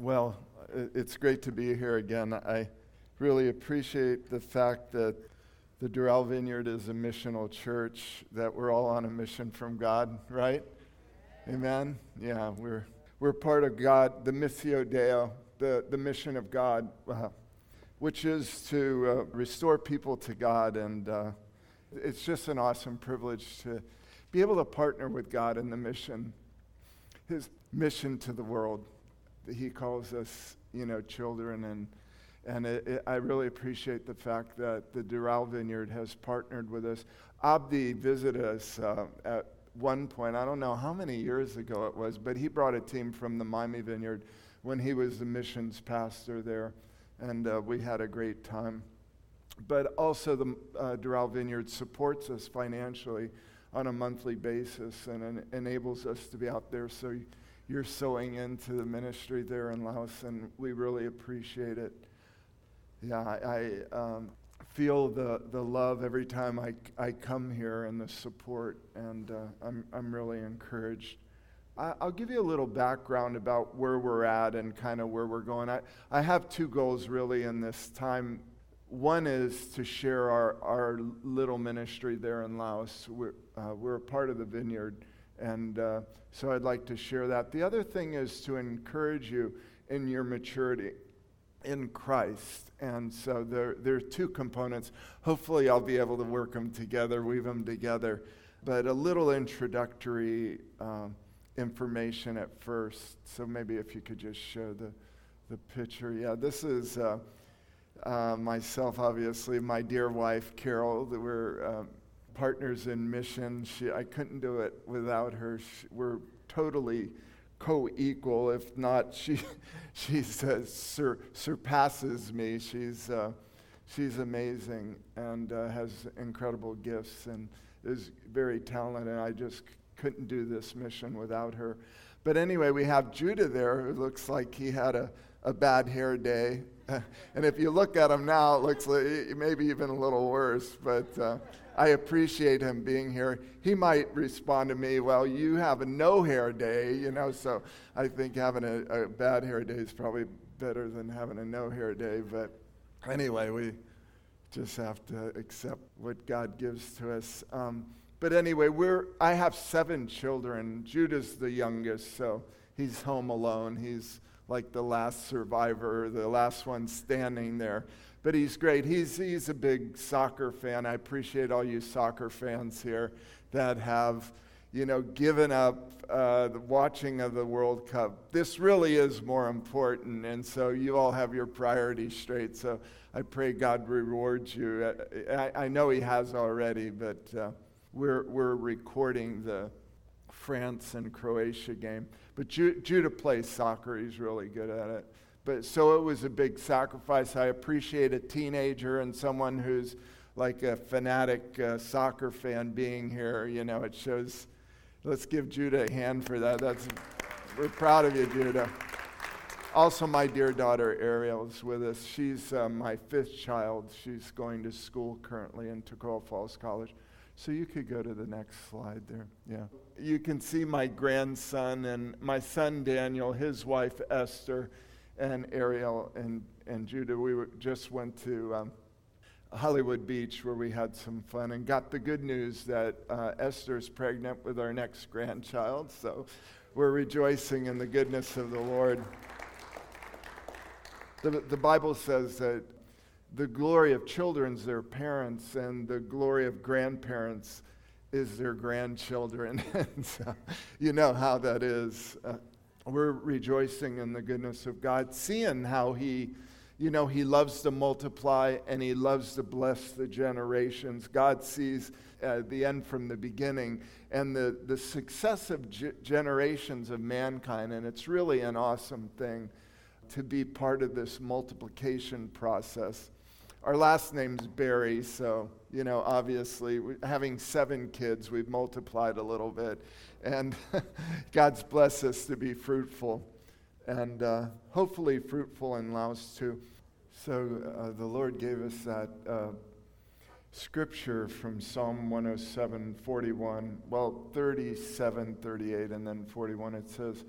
Well, it's great to be here again. I really appreciate the fact that the Doral Vineyard is a missional church, that we're all on a mission from God, right? Amen? Yeah, we're part of God, the Missio Deo, the mission of God, which is to restore people to God. And it's just an awesome privilege to be able to partner with God in the mission, his mission to the world. He calls us, you know, children, and I really appreciate the fact that the Doral Vineyard has partnered with us. Abdi visited us at one point, I don't know how many years ago it was, but he brought a team from the Miami Vineyard when he was the missions pastor there, and we had a great time. But also the Doral Vineyard supports us financially on a monthly basis and enables us to be out there, so you're sewing into the ministry there in Laos, and we really appreciate it. Yeah, I feel the love every time I come here and the support, and I'm really encouraged. I'll give you a little background about where we're at and kind of where we're going. I have two goals really in this time. One is to share our little ministry there in Laos. We're a part of the vineyard. And so I'd like to share that. The other thing is to encourage you in your maturity in Christ. And so there are two components. Hopefully I'll be able to work them together, weave them together. But a little introductory information at first. So maybe if you could just show the picture. Yeah, this is myself, obviously, my dear wife, Carol, that we're partners in mission. I couldn't do it without her. We're totally co-equal. If not, she says surpasses me. She's amazing and has incredible gifts and is very talented. I just couldn't do this mission without her. But anyway, we have Judah there, who looks like he had a bad hair day. And if you look at him now, it looks like maybe even a little worse, but I appreciate him being here. He might respond to me, well, you have a no hair day, you know, so I think having a bad hair day is probably better than having a no hair day. But anyway, we just have to accept what God gives to us. But anyway, I have 7 children. Judah's the youngest, so he's home alone. He's like the last survivor, the last one standing there. But he's great. He's a big soccer fan. I appreciate all you soccer fans here that have, you know, given up the watching of the World Cup. This really is more important, and so you all have your priorities straight. So I pray God rewards you. I know He has already, but we're recording the France and Croatia game. But Judah plays soccer. He's really good at it. But so it was a big sacrifice. I appreciate a teenager and someone who's like a fanatic soccer fan being here. You know, it shows. Let's give Judah a hand for that. We're proud of you, Judah. Also, my dear daughter Ariel is with us. She's my 5th child. She's going to school currently in Toccoa Falls College. So you could go to the next slide there. Yeah. You can see my grandson and my son Daniel, his wife Esther, and Ariel and Judah. We just went to Hollywood Beach where we had some fun and got the good news that Esther's pregnant with our next grandchild. So we're rejoicing in the goodness of the Lord. The Bible says that the glory of children is their parents, and the glory of grandparents is their grandchildren. And so you know how that is. We're rejoicing in the goodness of God, seeing how He, you know, He loves to multiply and He loves to bless the generations. God sees the end from the beginning and the successive generations of mankind, and it's really an awesome thing to be part of this multiplication process. Our last name's Barry, so, you know, obviously, having 7 kids, we've multiplied a little bit. And God's blessed us to be fruitful, and hopefully fruitful in Laos too. So the Lord gave us that scripture from Psalm 107:41, well, 37, 38, and then 41. It says,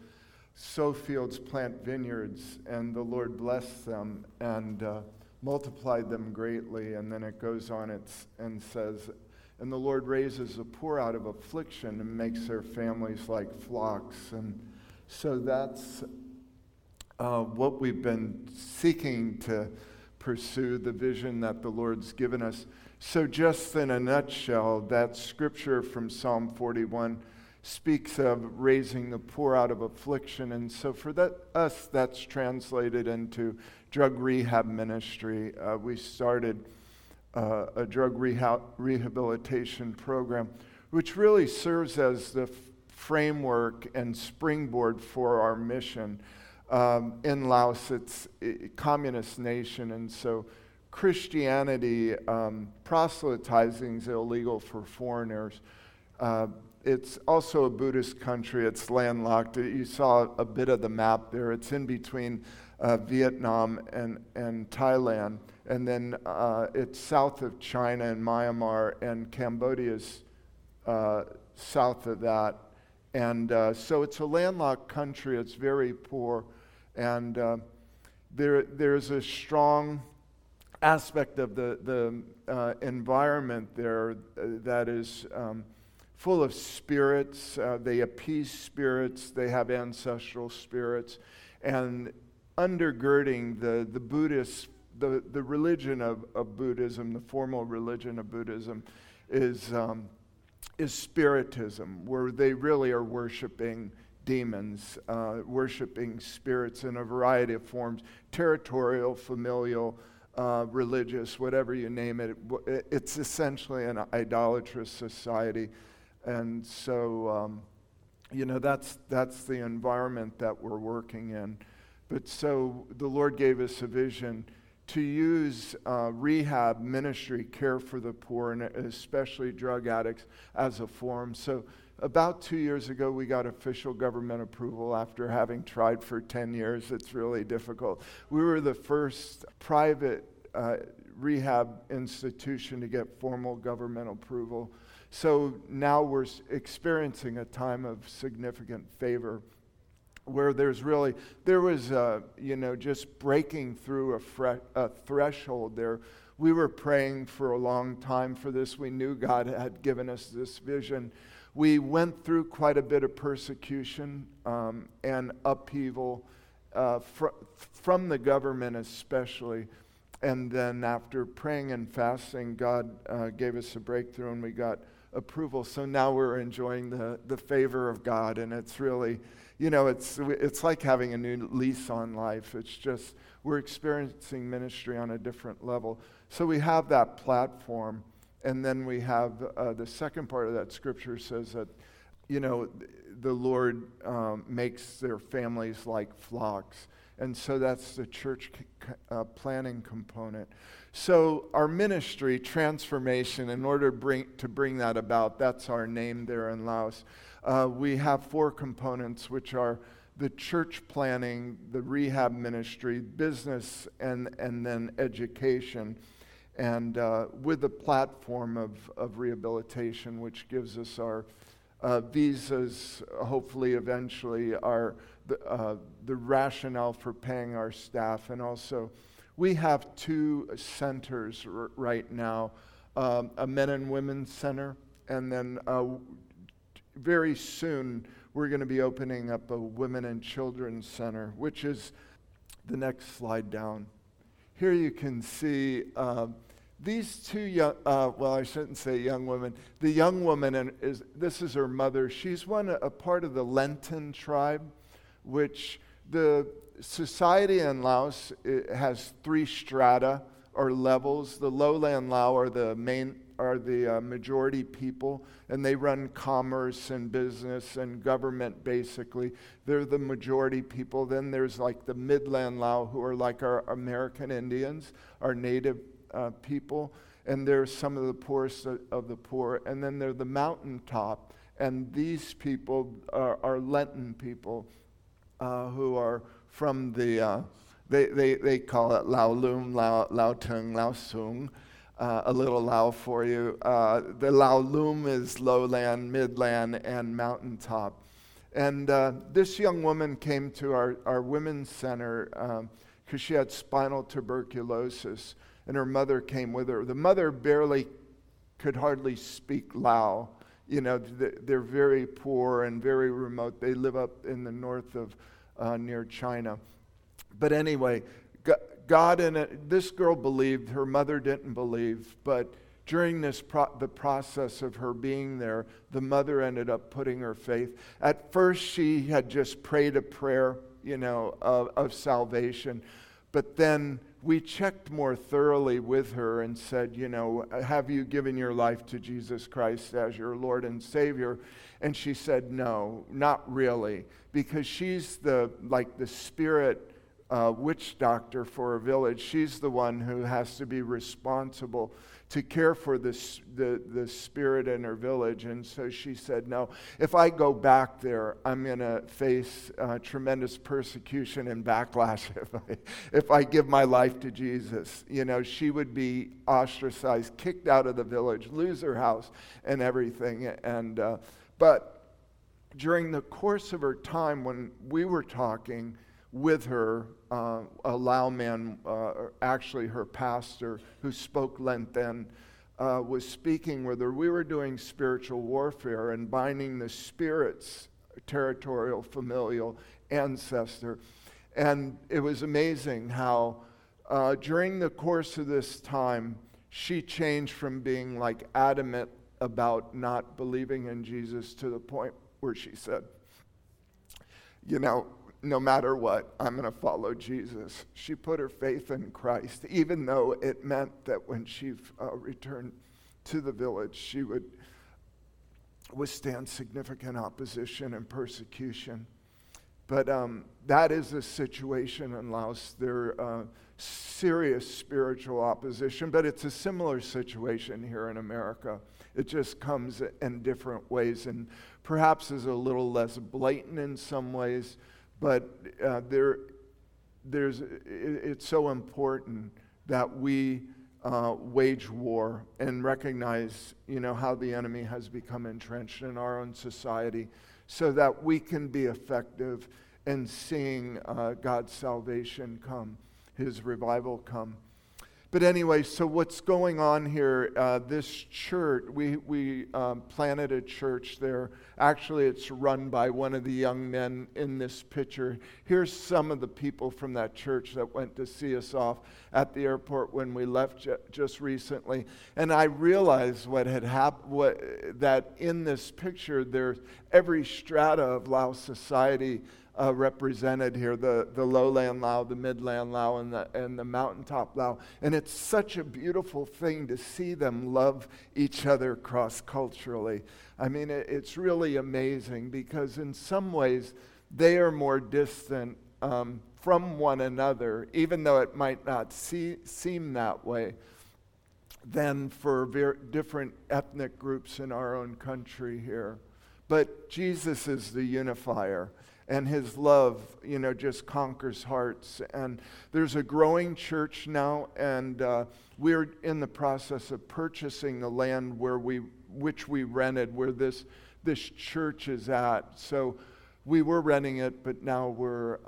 sow fields, plant vineyards, and the Lord blessed them and multiplied them greatly. And then it goes on and says, and the Lord raises the poor out of affliction and makes their families like flocks. And so that's what we've been seeking to pursue, the vision that the Lord's given us. So just in a nutshell, that scripture from Psalm 41 speaks of raising the poor out of affliction. And so for that, us, that's translated into drug rehab ministry. We started a drug rehabilitation program, which really serves as the framework and springboard for our mission. In Laos, it's a communist nation, and so Christianity, proselytizing is illegal for foreigners. It's also a Buddhist country. It's landlocked. You saw a bit of the map there. It's in between Vietnam and Thailand. And then it's south of China and Myanmar, and Cambodia's south of that. And so it's a landlocked country. It's very poor. And there's a strong aspect of the environment there that is full of spirits. They appease spirits. They have ancestral spirits. And undergirding the Buddhist, the religion of Buddhism, the formal religion of Buddhism, is spiritism, where they really are worshiping demons, worshiping spirits in a variety of forms, territorial, familial, religious, whatever you name it. It's essentially an idolatrous society. And so, that's the environment that we're working in. But so the Lord gave us a vision to use rehab ministry, care for the poor, and especially drug addicts, as a forum. So about 2 years ago, we got official government approval after having tried for 10 years. It's really difficult. We were the first private rehab institution to get formal government approval. So now we're experiencing a time of significant favor, where there was just breaking through a threshold there. We were praying for a long time for this. We knew God had given us this vision. We went through quite a bit of persecution and upheaval from the government especially. And then after praying and fasting, God gave us a breakthrough and we got approval. So now we're enjoying the favor of God, and it's really, it's like having a new lease on life. It's just, we're experiencing ministry on a different level. So we have that platform, and then we have the second part of that scripture says that, the Lord makes their families like flocks. And so that's the church planning component. So our ministry, transformation, in order to bring that about, that's our name there in Laos. We have four components, which are the church planning, the rehab ministry, business, and then education, and with the platform of rehabilitation, which gives us our visas, hopefully eventually the rationale for paying our staff. And also, we have two centers right now, a men and women's center, and then very soon we're going to be opening up a women and children's center, which is the next slide down. Here you can see these two young, I shouldn't say young women. The young woman, this is her mother. She's a part of the Lenten tribe, which the society in Laos has three strata or levels. The lowland Lao are the majority people, and they run commerce and business and government, basically. They're the majority people. Then there's like the midland Lao, who are like our American Indians, our native people, and they're some of the poorest of the poor. And then they're the mountaintop, and these people are Lenten people who are from the, they call it Lao Lum, Lao Tung, Lao Sung. A little Lao for you. The Lao Lum is lowland, midland, and mountaintop. And this young woman came to our women's center because she had spinal tuberculosis, and her mother came with her. The mother could hardly speak Lao. You know, they're very poor and very remote. They live up in the north of near China. But anyway, God and this girl believed. Her mother didn't believe, but during this the process of her being there, the mother ended up putting her faith. At first, she had just prayed a prayer, you know, of salvation. But then we checked more thoroughly with her and said, you know, have you given your life to Jesus Christ as your Lord and Savior? And she said, no, not really, because she's the spirit witch doctor for a village. She's the one who has to be responsible to care for the spirit in her village. And so she said, no, if I go back there, I'm going to face tremendous persecution and backlash if I give my life to Jesus. You know, she would be ostracized, kicked out of the village, lose her house and everything. And but during the course of her time, when we were talking with her, a Lao man, actually her pastor who spoke Lenten, was speaking with her. We were doing spiritual warfare and binding the spirits, territorial, familial, ancestor. And it was amazing how during the course of this time, she changed from being adamant about not believing in Jesus to the point where she said, you know, no matter what, I'm going to follow Jesus. She put her faith in Christ, even though it meant that when she returned to the village, she would withstand significant opposition and persecution. But that is the situation in Laos. There serious spiritual opposition, but it's a similar situation here in America. It just comes in different ways and perhaps is a little less blatant in some ways. But it's so important that we wage war and recognize, you know, how the enemy has become entrenched in our own society, so that we can be effective in seeing God's salvation come, His revival come. But anyway, so what's going on here, this church, we planted a church there. Actually, it's run by one of the young men in this picture. Here's some of the people from that church that went to see us off at the airport when we left just recently. And I realized what had happened, that in this picture, there's every strata of Lao society represented here, the lowland Lao, the midland Lao, and the mountaintop Lao. And it's such a beautiful thing to see them love each other cross-culturally. I mean, it's really amazing because in some ways they are more distant from one another, even though it might not seem that way, than for different ethnic groups in our own country here. But Jesus is the unifier. And His love, you know, just conquers hearts. And there's a growing church now, and we're in the process of purchasing the land which we rented, where this church is at. So we were renting it, but now we're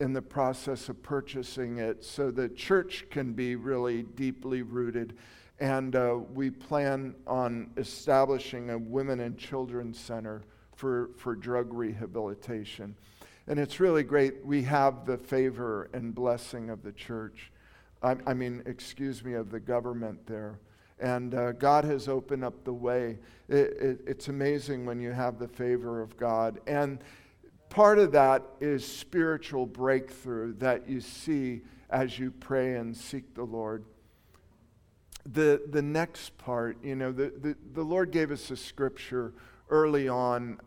in the process of purchasing it, so the church can be really deeply rooted. And we plan on establishing a women and children's center for drug rehabilitation. And it's really great. We have the favor and blessing of the church. of the government there. And God has opened up the way. It's amazing when you have the favor of God. And part of that is spiritual breakthrough that you see as you pray and seek the Lord. The next part, you know, the Lord gave us a scripture early on.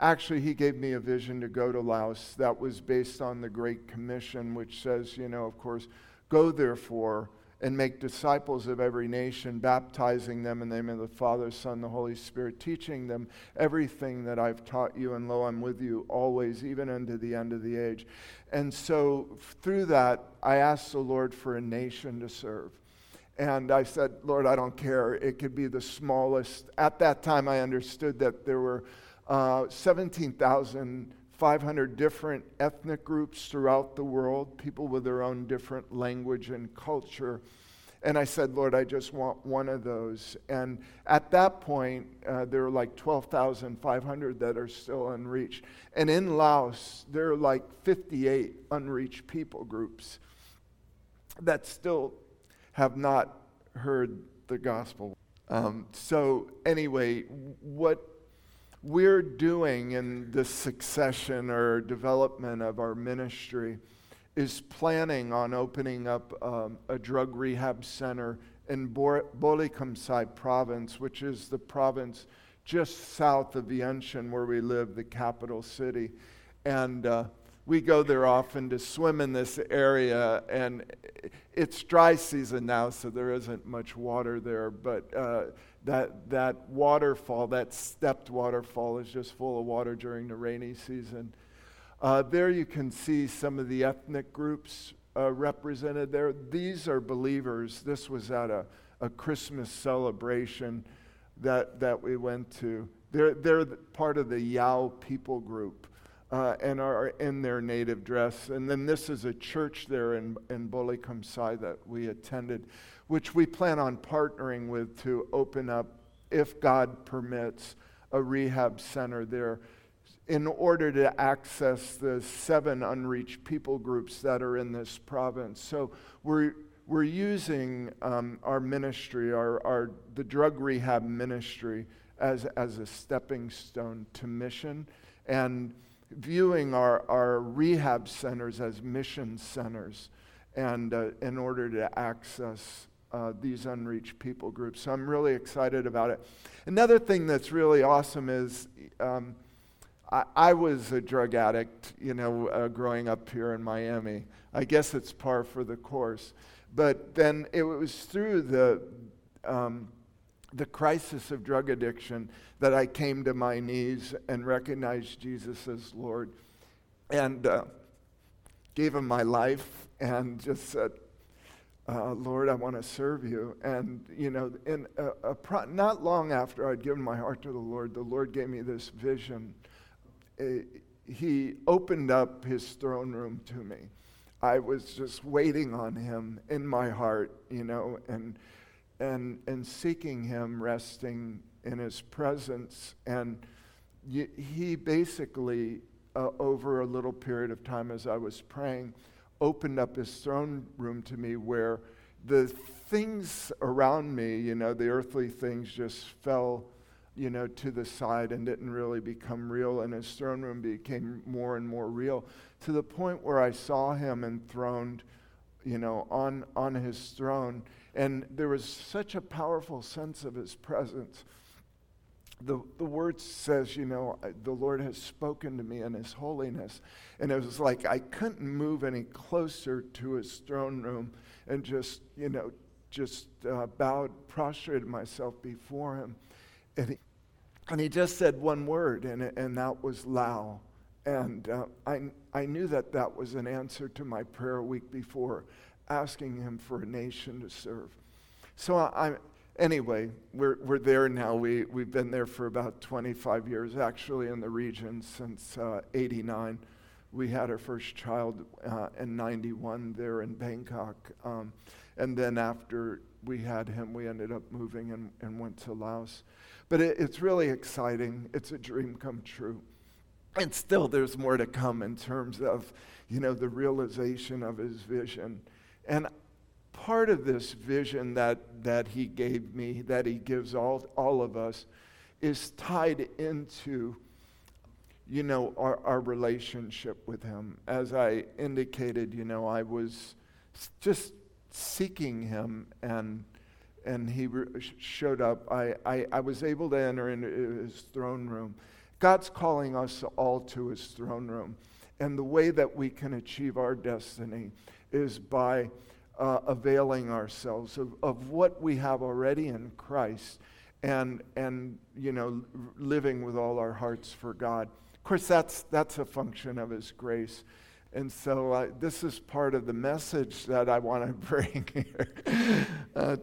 Actually, He gave me a vision to go to Laos that was based on the Great Commission, which says, you know, of course, go therefore and make disciples of every nation, baptizing them in the name of the Father, Son, the Holy Spirit, teaching them everything that I've taught you, and lo, I'm with you always, even unto the end of the age. And so through that, I asked the Lord for a nation to serve. And I said, Lord, I don't care. It could be the smallest. At that time, I understood that there were 17,500 different ethnic groups throughout the world, people with their own different language and culture. And I said, Lord, I just want one of those. And at that point, there are like 12,500 that are still unreached. And in Laos, there are like 58 unreached people groups that still have not heard the gospel. So anyway, what we're doing in the succession or development of our ministry is planning on opening up a drug rehab center in Bolikhamxai province, which is the province just south of Vientiane where we live, the capital city. And we go there often to swim in this area, and it's dry season now, so there isn't much water there, but that waterfall, that stepped waterfall, is just full of water during the rainy season. There you can see some of the ethnic groups represented there. These are believers. This was at a Christmas celebration that we went to. They're part of the Yao people group and are in their native dress. And then this is a church there in Bolikhamxai that we attended, which we plan on partnering with to open up, if God permits, a rehab center there, in order to access the 7 unreached people groups that are in this province. So we're using our ministry, the drug rehab ministry, as a stepping stone to mission, and viewing our rehab centers as mission centers, and in order to access these unreached people groups. So I'm really excited about it. Another thing that's really awesome is I was a drug addict, growing up here in Miami. I guess it's par for the course. But then it was through the crisis of drug addiction that I came to my knees and recognized Jesus as Lord, and gave him my life and just said, Lord, I want to serve you. And, in not long after I'd given my heart to the Lord gave me this vision. He opened up his throne room to me. I was just waiting on him in my heart, and seeking him, resting in his presence. And he basically, over a little period of time as I was praying, opened up his throne room to me, where the things around me, the earthly things, just fell to the side and didn't really become real, and his throne room became more and more real, to the point where I saw him enthroned, on his throne, and there was such a powerful sense of his presence. The word says, the Lord has spoken to me in his holiness, and it was like I couldn't move any closer to his throne room, and just bowed, prostrated myself before him. And he just said one word, and that was Lao. And I knew that was an answer to my prayer a week before, asking him for a nation to serve. So we're there now. We've been there for about 25 years, actually, in the region since 89. We had our first child in 91 there in Bangkok. And then after we had him, we ended up moving and went to Laos. But it's really exciting. It's a dream come true. And still there's more to come in terms of, the realization of his vision. And part of this vision that he gave me, that he gives all of us, is tied into, our relationship with him. As I indicated, I was just seeking him, and he showed up. I was able to enter into his throne room. God's calling us all to his throne room. And the way that we can achieve our destiny is by availing ourselves of what we have already in Christ and living with all our hearts for God. Of course, that's a function of his grace. And so this is part of the message that I want to bring here,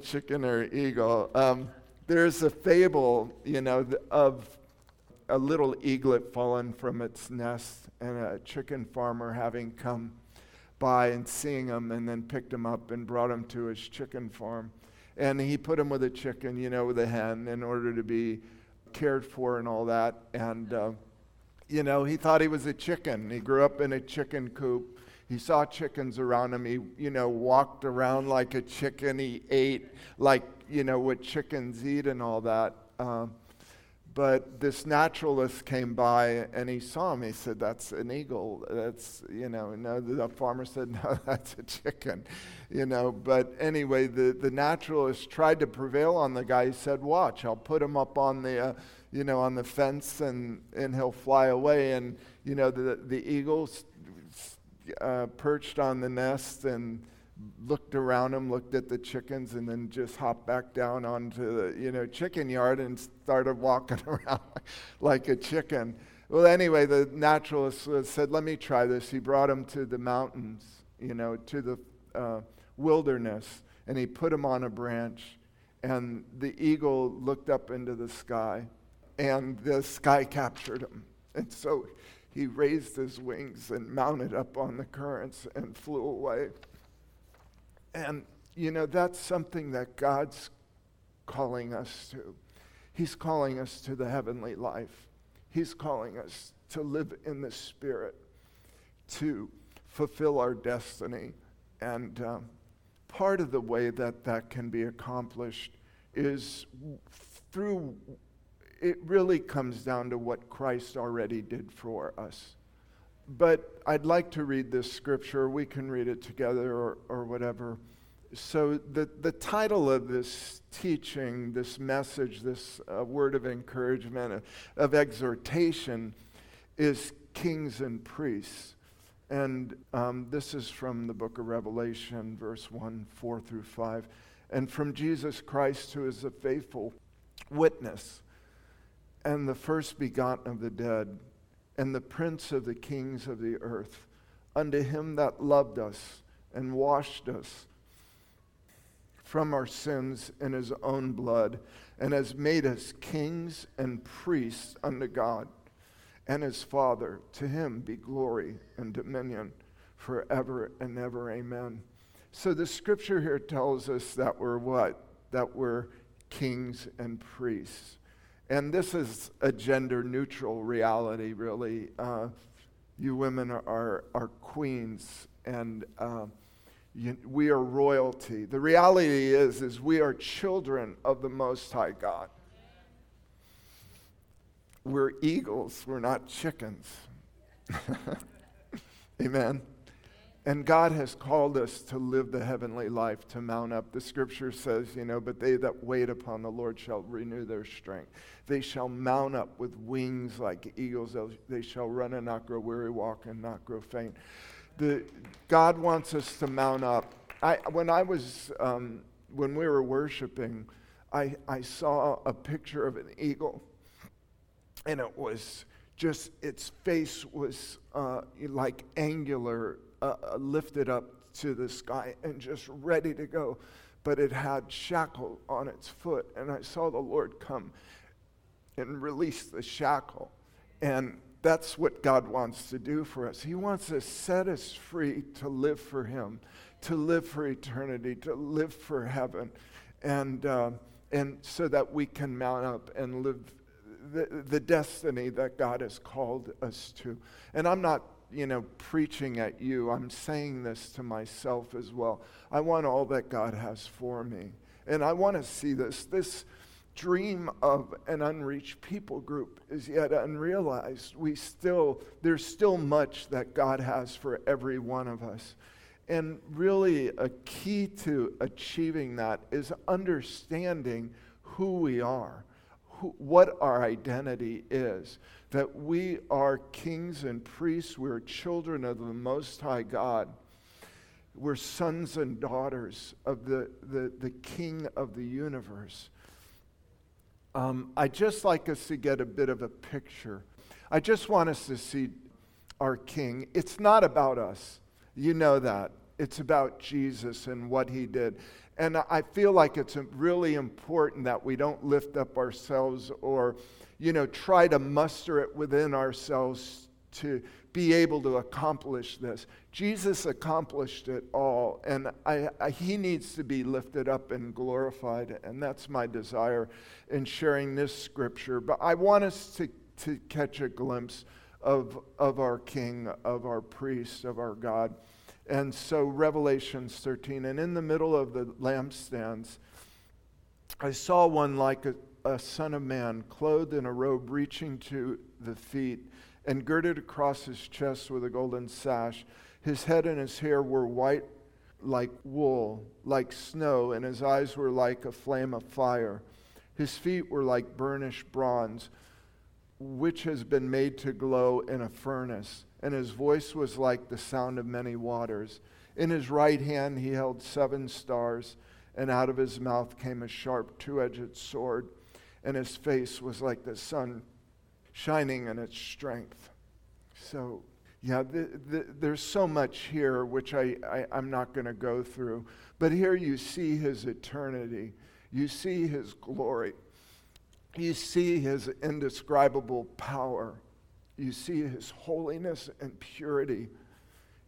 chicken or eagle. There's a fable, of a little eaglet fallen from its nest and a chicken farmer having come by and seeing him and then picked him up and brought him to his chicken farm. And he put him with a chicken, with a hen in order to be cared for and all that. And, he thought he was a chicken. He grew up in a chicken coop. He saw chickens around him. He, walked around like a chicken. He ate like, what chickens eat and all that. But this naturalist came by and he saw him. He said, that's an eagle. That's, no, the farmer said, no, that's a chicken. But anyway, the naturalist tried to prevail on the guy. He said, watch, I'll put him up on the, on the fence and he'll fly away. And, the eagle's perched on the nest and looked around him, looked at the chickens, and then just hopped back down onto the chicken yard and started walking around like a chicken. Well, anyway, the naturalist said, let me try this. He brought him to the mountains, to the wilderness, and he put him on a branch. And the eagle looked up into the sky, and the sky captured him. And so he raised his wings and mounted up on the currents and flew away. And, that's something that God's calling us to. He's calling us to the heavenly life. He's calling us to live in the Spirit, to fulfill our destiny. And part of the way that can be accomplished is through... It really comes down to what Christ already did for us. But I'd like to read this scripture. We can read it together or whatever. So the title of this teaching, this message, this word of encouragement, of exhortation, is Kings and Priests. And this is from the book of Revelation, verse 1, 4 through 5. And from Jesus Christ, who is a faithful witness, and the first begotten of the dead, and the prince of the kings of the earth, unto him that loved us and washed us from our sins in his own blood, and has made us kings and priests unto God and his Father. To him be glory and dominion forever and ever. Amen. So the scripture here tells us that we're what? That we're kings and priests. And this is a gender-neutral reality, really. You women are queens, and we are royalty. The reality is we are children of the Most High God. We're eagles. We're not chickens. Amen. And God has called us to live the heavenly life, to mount up. The scripture says, but they that wait upon the Lord shall renew their strength. They shall mount up with wings like eagles. They shall run and not grow weary, walk and not grow faint. God wants us to mount up. When we were worshiping, I saw a picture of an eagle, and it was just, its face was like angular, lifted up to the sky and just ready to go, but it had shackle on its foot, and I saw the Lord come and release the shackle. And that's what God wants to do for us. He wants to set us free to live for him, to live for eternity, to live for heaven, and so that we can mount up and live the destiny that God has called us to. And I'm not preaching at you. I'm saying this to myself as well. I want all that God has for me. And I want to see this dream of an unreached people group is yet unrealized. There's still much that God has for every one of us. And really a key to achieving that is understanding who we are, what our identity is, that we are kings and priests, we're children of the Most High God, we're sons and daughters of the King of the universe. I'd just like us to get a bit of a picture. I just want us to see our King. It's not about us. You know that. It's about Jesus and what he did. And I feel like it's really important that we don't lift up ourselves or try to muster it within ourselves to be able to accomplish this. Jesus accomplished it all, and he needs to be lifted up and glorified, and that's my desire in sharing this scripture. But I want us to catch a glimpse of our King, of our priest, of our God. And so Revelation 13, and in the middle of the lampstands, I saw one like a son of man, clothed in a robe reaching to the feet, and girded across his chest with a golden sash. His head and his hair were white like wool, like snow, and his eyes were like a flame of fire. His feet were like burnished bronze, which has been made to glow in a furnace, and his voice was like the sound of many waters. In his right hand he held 7 stars, and out of his mouth came a sharp two-edged sword, and his face was like the sun shining in its strength. So, there's so much here which I'm not going to go through, but here you see his eternity, you see his glory, you see his indescribable power. You see his holiness and purity.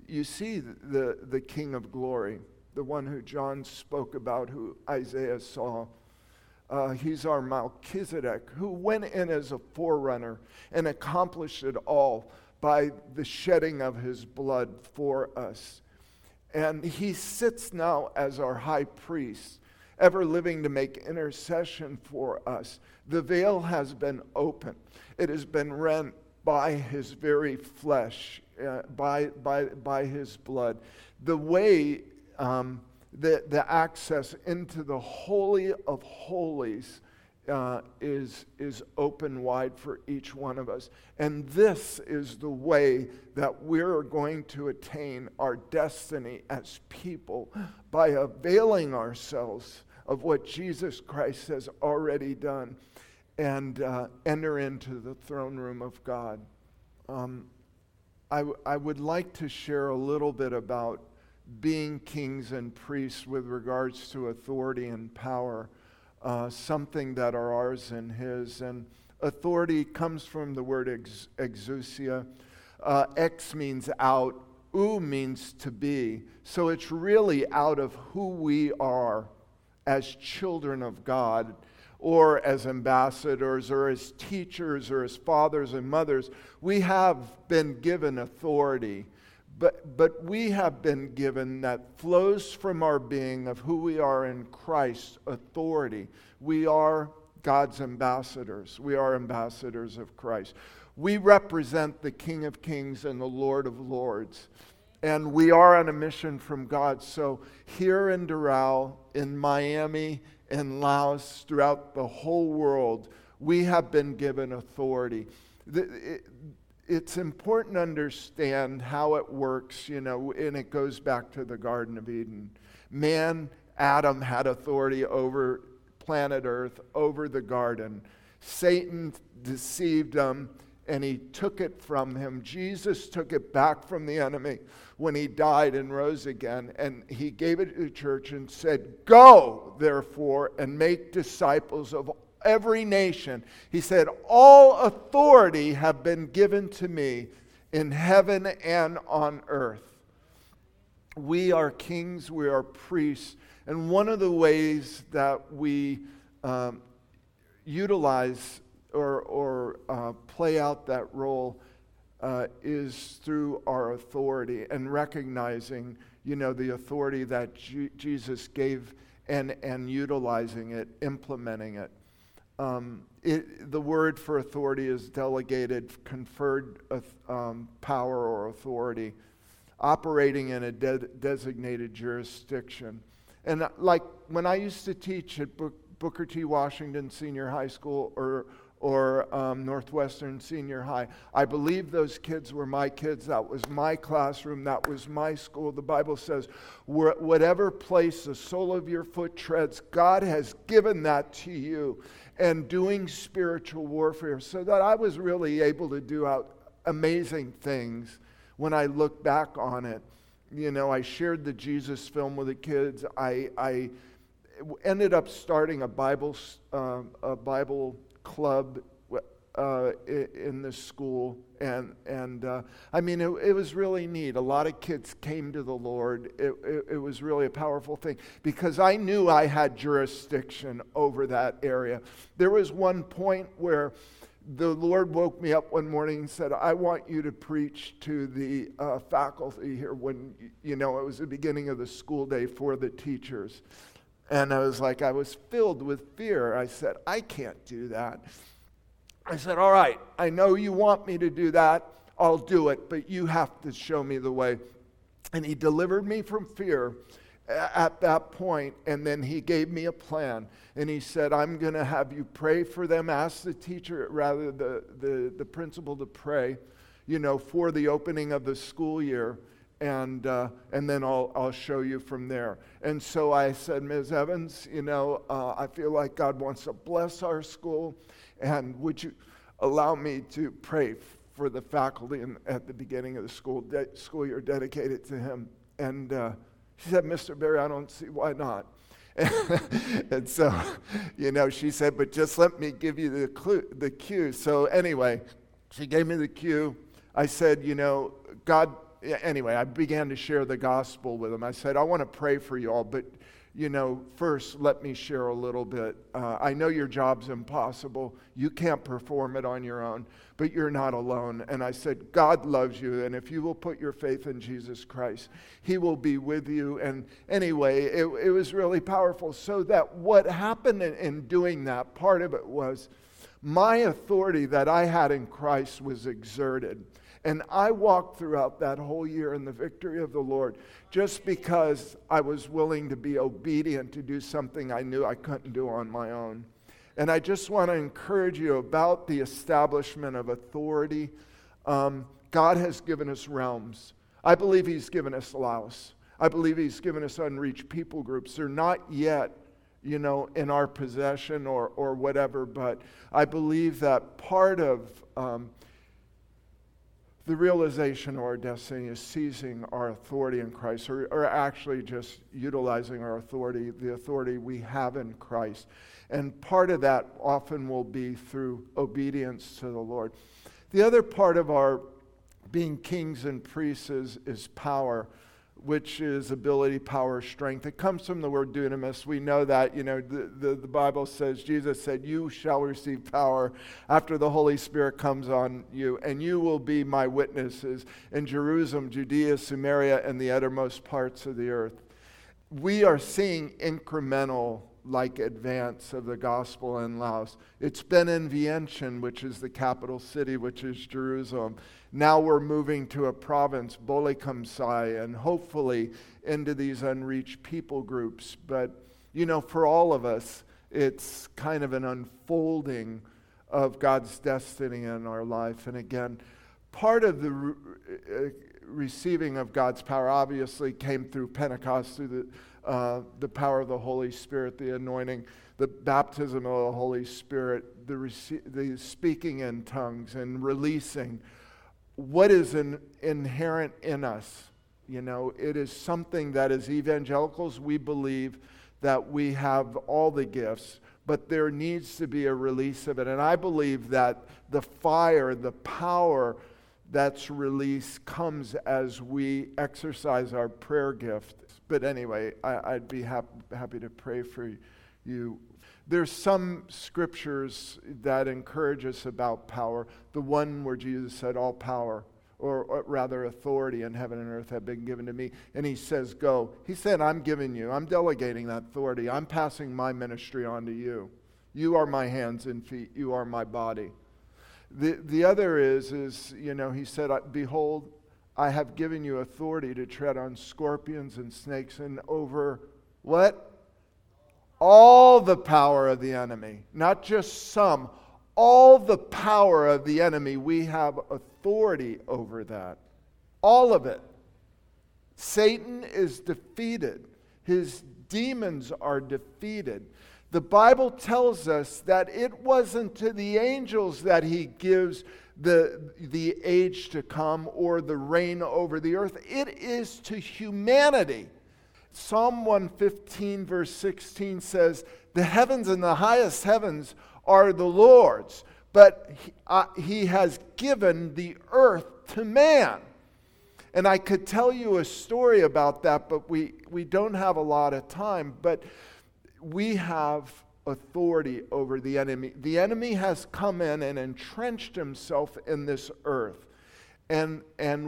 You see the King of glory, the one who John spoke about, who Isaiah saw. He's our Melchizedek, who went in as a forerunner and accomplished it all by the shedding of his blood for us. And he sits now as our high priest, ever living to make intercession for us. The veil has been opened. It has been rent by his very flesh, by his blood. The way, the access into the Holy of Holies is open wide for each one of us. And this is the way that we're going to attain our destiny as people, by availing ourselves of what Jesus Christ has already done, and enter into the throne room of God. I would like to share a little bit about being kings and priests with regards to authority and power, something that are ours and his. And authority comes from the word exousia. Ex means out, ou means to be. So it's really out of who we are as children of God, or as ambassadors, or as teachers, or as fathers and mothers. We have been given authority, but we have been given, that flows from our being of who we are in Christ, authority. We are God's ambassadors. We are ambassadors of Christ. We represent the King of Kings and the Lord of Lords. And we are on a mission from God. So here in Doral, in Miami, in Laos, throughout the whole world, we have been given authority. It's important to understand how it works, and it goes back to the Garden of Eden. Man, Adam, had authority over planet Earth, over the garden. Satan deceived him, and he took it from him. Jesus took it back from the enemy when he died and rose again. And he gave it to the church and said, "Go, therefore, and make disciples of every nation." He said, "All authority have been given to me in heaven and on earth." We are kings, we are priests. And one of the ways that we utilize or play out that role is through our authority, and recognizing, the authority that Jesus gave, and utilizing it, implementing it. The word for authority is delegated, conferred power or authority, operating in a designated jurisdiction. And like when I used to teach at Booker T. Washington Senior High School, or Northwestern Senior High. I believe those kids were my kids. That was my classroom. That was my school. The Bible says, whatever place the sole of your foot treads, God has given that to you. And doing spiritual warfare, so that I was really able to do amazing things when I look back on it. I shared the Jesus film with the kids. I ended up starting a Bible club in this school, and I mean, it was really neat. A lot of kids came to the Lord. It was really a powerful thing because I knew I had jurisdiction over that area. There was one point where the Lord woke me up one morning and said, I want you to preach to the faculty here when, you know, it was the beginning of the school day for the teachers. And I was like, I was filled with fear. I said, I can't do that. I said, all right, I know you want me to do that. I'll do it, but you have to show me the way. And he delivered me from fear at that point, and then he gave me a plan. And he said, I'm going to have you pray for them, ask the teacher, rather the principal to pray, you know, for the opening of the school year. And then I'll show you from there. And so I said, Ms. Evans, you know, I feel like God wants to bless our school, and would you allow me to pray for the faculty at the beginning of the school year dedicated to him? And she said, Mr. Barry, I don't see why not. And so, you know, she said, but just let me give you the cue. So anyway, she gave me the cue. I said, you know, God. Anyway, I began to share the gospel with them. I said, I want to pray for you all, but, you know, first let me share a little bit. I know your job's impossible. You can't perform it on your own, but you're not alone. And I said, God loves you, and if you will put your faith in Jesus Christ, he will be with you. And anyway, it was really powerful. So that what happened in doing that, part of it was my authority that I had in Christ was exerted. And I walked throughout that whole year in the victory of the Lord just because I was willing to be obedient to do something I knew I couldn't do on my own. And I just want to encourage you about the establishment of authority. God has given us realms. I believe he's given us Laos. I believe he's given us unreached people groups. They're not yet, you know, in our possession or whatever, but I believe that part of the realization of our destiny is seizing our authority in Christ, or actually just utilizing our authority, the authority we have in Christ. And part of that often will be through obedience to the Lord. The other part of our being kings and priests is power, which is ability, power, strength. It comes from the word dunamis. We know that, you know, the Bible says, Jesus said, you shall receive power after the Holy Spirit comes on you, and you will be my witnesses in Jerusalem, Judea, Samaria, and the uttermost parts of the earth. We are seeing incremental, like, advance of the gospel in Laos. It's been in Vientiane, which is the capital city, which is Jerusalem. Now we're moving to a province, Bolikhamxai, and hopefully into these unreached people groups. But, you know, for all of us, it's kind of an unfolding of God's destiny in our life. And again, part of the receiving of God's power obviously came through Pentecost, through the power of the Holy Spirit, the anointing, the baptism of the Holy Spirit, the speaking in tongues and releasing. What is inherent in us? You know, it is something that as evangelicals, we believe that we have all the gifts, but there needs to be a release of it. And I believe that the fire, the power that's released comes as we exercise our prayer gift. But anyway, I'd be happy to pray for you. There's some scriptures that encourage us about power. The one where Jesus said, all power, or rather authority in heaven and earth have been given to me. And he says, go. He said, I'm giving you. I'm delegating that authority. I'm passing my ministry on to you. You are my hands and feet. You are my body. The other is, you know, he said, behold, I have given you authority to tread on scorpions and snakes and over what? All the power of the enemy. Not just some. All the power of the enemy. We have authority over that. All of it. Satan is defeated. His demons are defeated. The Bible tells us that it wasn't to the angels that he gives the age to come or the reign over the earth. It is to humanity. Psalm 115 verse 16 says, the heavens and the highest heavens are the Lord's, but he has given the earth to man. And I could tell you a story about that, but we don't have a lot of time. But we have authority over the enemy. The enemy has come in and entrenched himself in this earth. And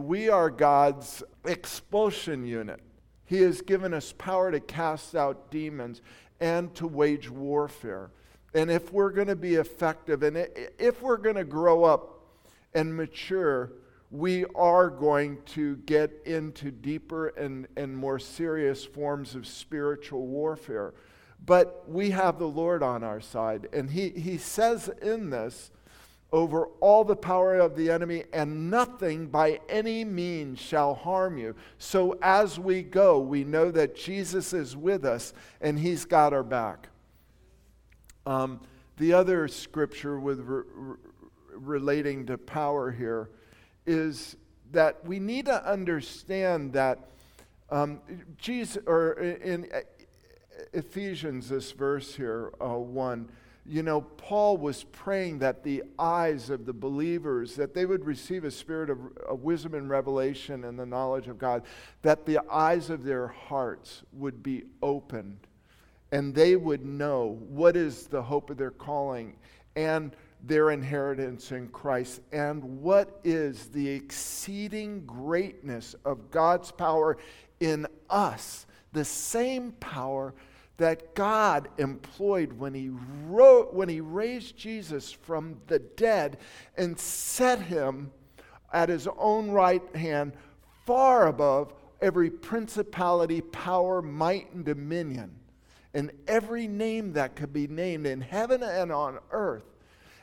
we are God's expulsion unit. He has given us power to cast out demons and to wage warfare. And if we're going to be effective, and if we're going to grow up and mature, we are going to get into deeper and more serious forms of spiritual warfare. But we have the Lord on our side. And he says in this, over all the power of the enemy, and nothing by any means shall harm you. So as we go, we know that Jesus is with us and he's got our back. The other scripture with relating to power here is that we need to understand that Jesus, or in Ephesians, this verse here, 1, you know, Paul was praying that the eyes of the believers, that they would receive a spirit of wisdom and revelation and the knowledge of God, that the eyes of their hearts would be opened and they would know what is the hope of their calling and their inheritance in Christ, and what is the exceeding greatness of God's power in us, the same power that God employed when he raised Jesus from the dead and set him at his own right hand far above every principality, power, might, and dominion, and every name that could be named in heaven and on earth.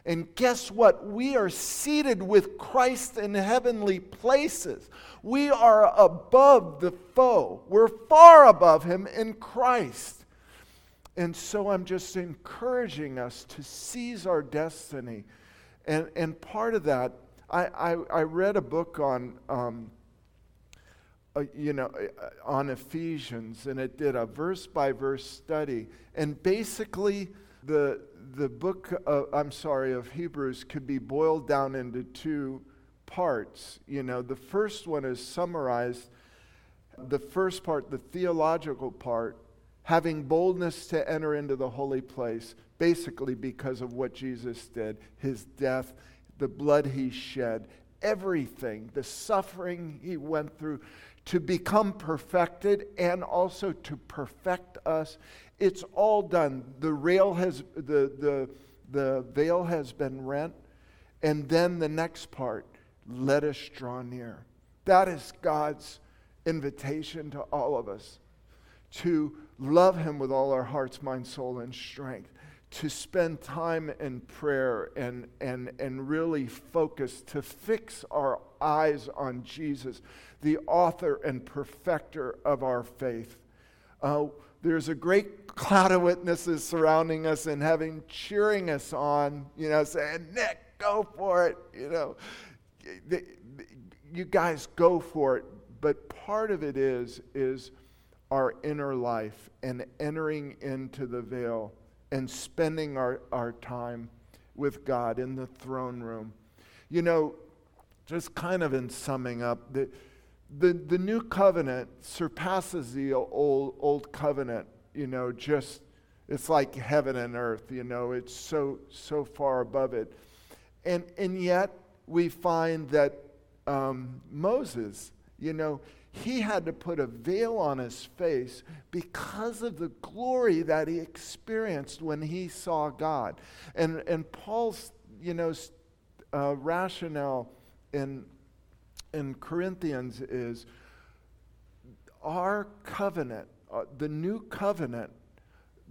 And guess what? We are seated with Christ in heavenly places. We are above the foe. We're far above him in Christ. And so I'm just encouraging us to seize our destiny. And part of that, I read a book on on Ephesians, and it did a verse-by-verse study. And basically, the book of Hebrews could be boiled down into two parts. You know, the first one is summarized, the first part, the theological part, having boldness to enter into the holy place, basically because of what Jesus did, his death, the blood he shed, everything, the suffering he went through to become perfected and also to perfect us. It's all done. The veil has been rent. And then the next part, let us draw near. That is God's invitation to all of us, to love him with all our hearts, mind, soul, and strength, to spend time in prayer and really focus, to fix our eyes on Jesus, the author and perfecter of our faith. There's a great cloud of witnesses surrounding us and cheering us on, you know, saying, Nick, go for it, you know. You guys go for it. But part of it is our inner life and entering into the veil and spending our time with God in the throne room. You know, just kind of in summing up, the new covenant surpasses the old covenant, you know, just, it's like heaven and earth, you know, it's so far above it. And yet we find that Moses, you know, he had to put a veil on his face because of the glory that he experienced when he saw God. And Paul's, you know, rationale in Corinthians is our covenant, the new covenant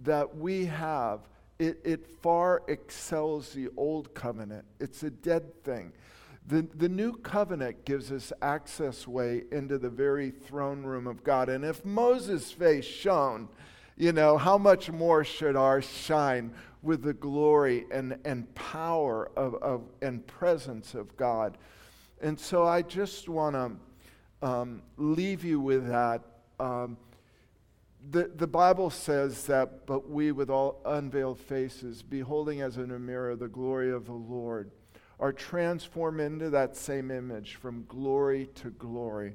that we have, it far excels the old covenant. It's a dead thing. The new covenant gives us access way into the very throne room of God. And if Moses' face shone, you know, how much more should ours shine with the glory and power and presence of God. And so I just want to leave you with that. The Bible says that, but we with all unveiled faces, beholding as in a mirror the glory of the Lord, are transformed into that same image from glory to glory.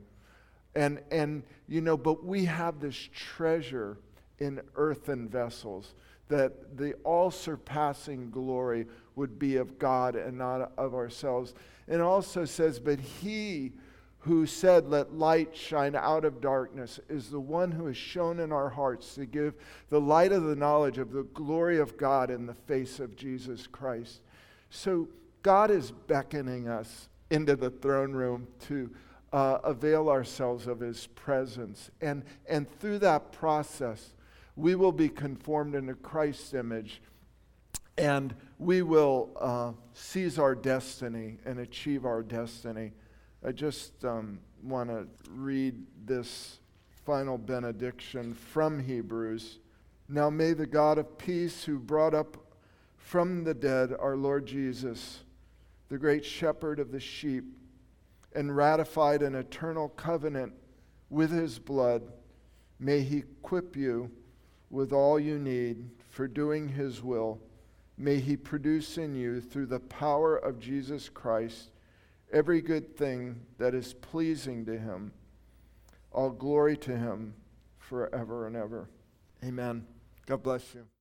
And you know, but we have this treasure in earthen vessels, that the all-surpassing glory would be of God and not of ourselves. And it also says, but he who said, let light shine out of darkness, is the one who has shown in our hearts to give the light of the knowledge of the glory of God in the face of Jesus Christ. So God is beckoning us into the throne room to avail ourselves of his presence. And through that process, we will be conformed into Christ's image, and we will seize our destiny and achieve our destiny. I just want to read this final benediction from Hebrews. Now may the God of peace, who brought up from the dead our Lord Jesus, the great shepherd of the sheep, and ratified an eternal covenant with his blood, may he equip you with all you need for doing his will. May he produce in you, through the power of Jesus Christ, every good thing that is pleasing to him. All glory to him forever and ever. Amen. God bless you.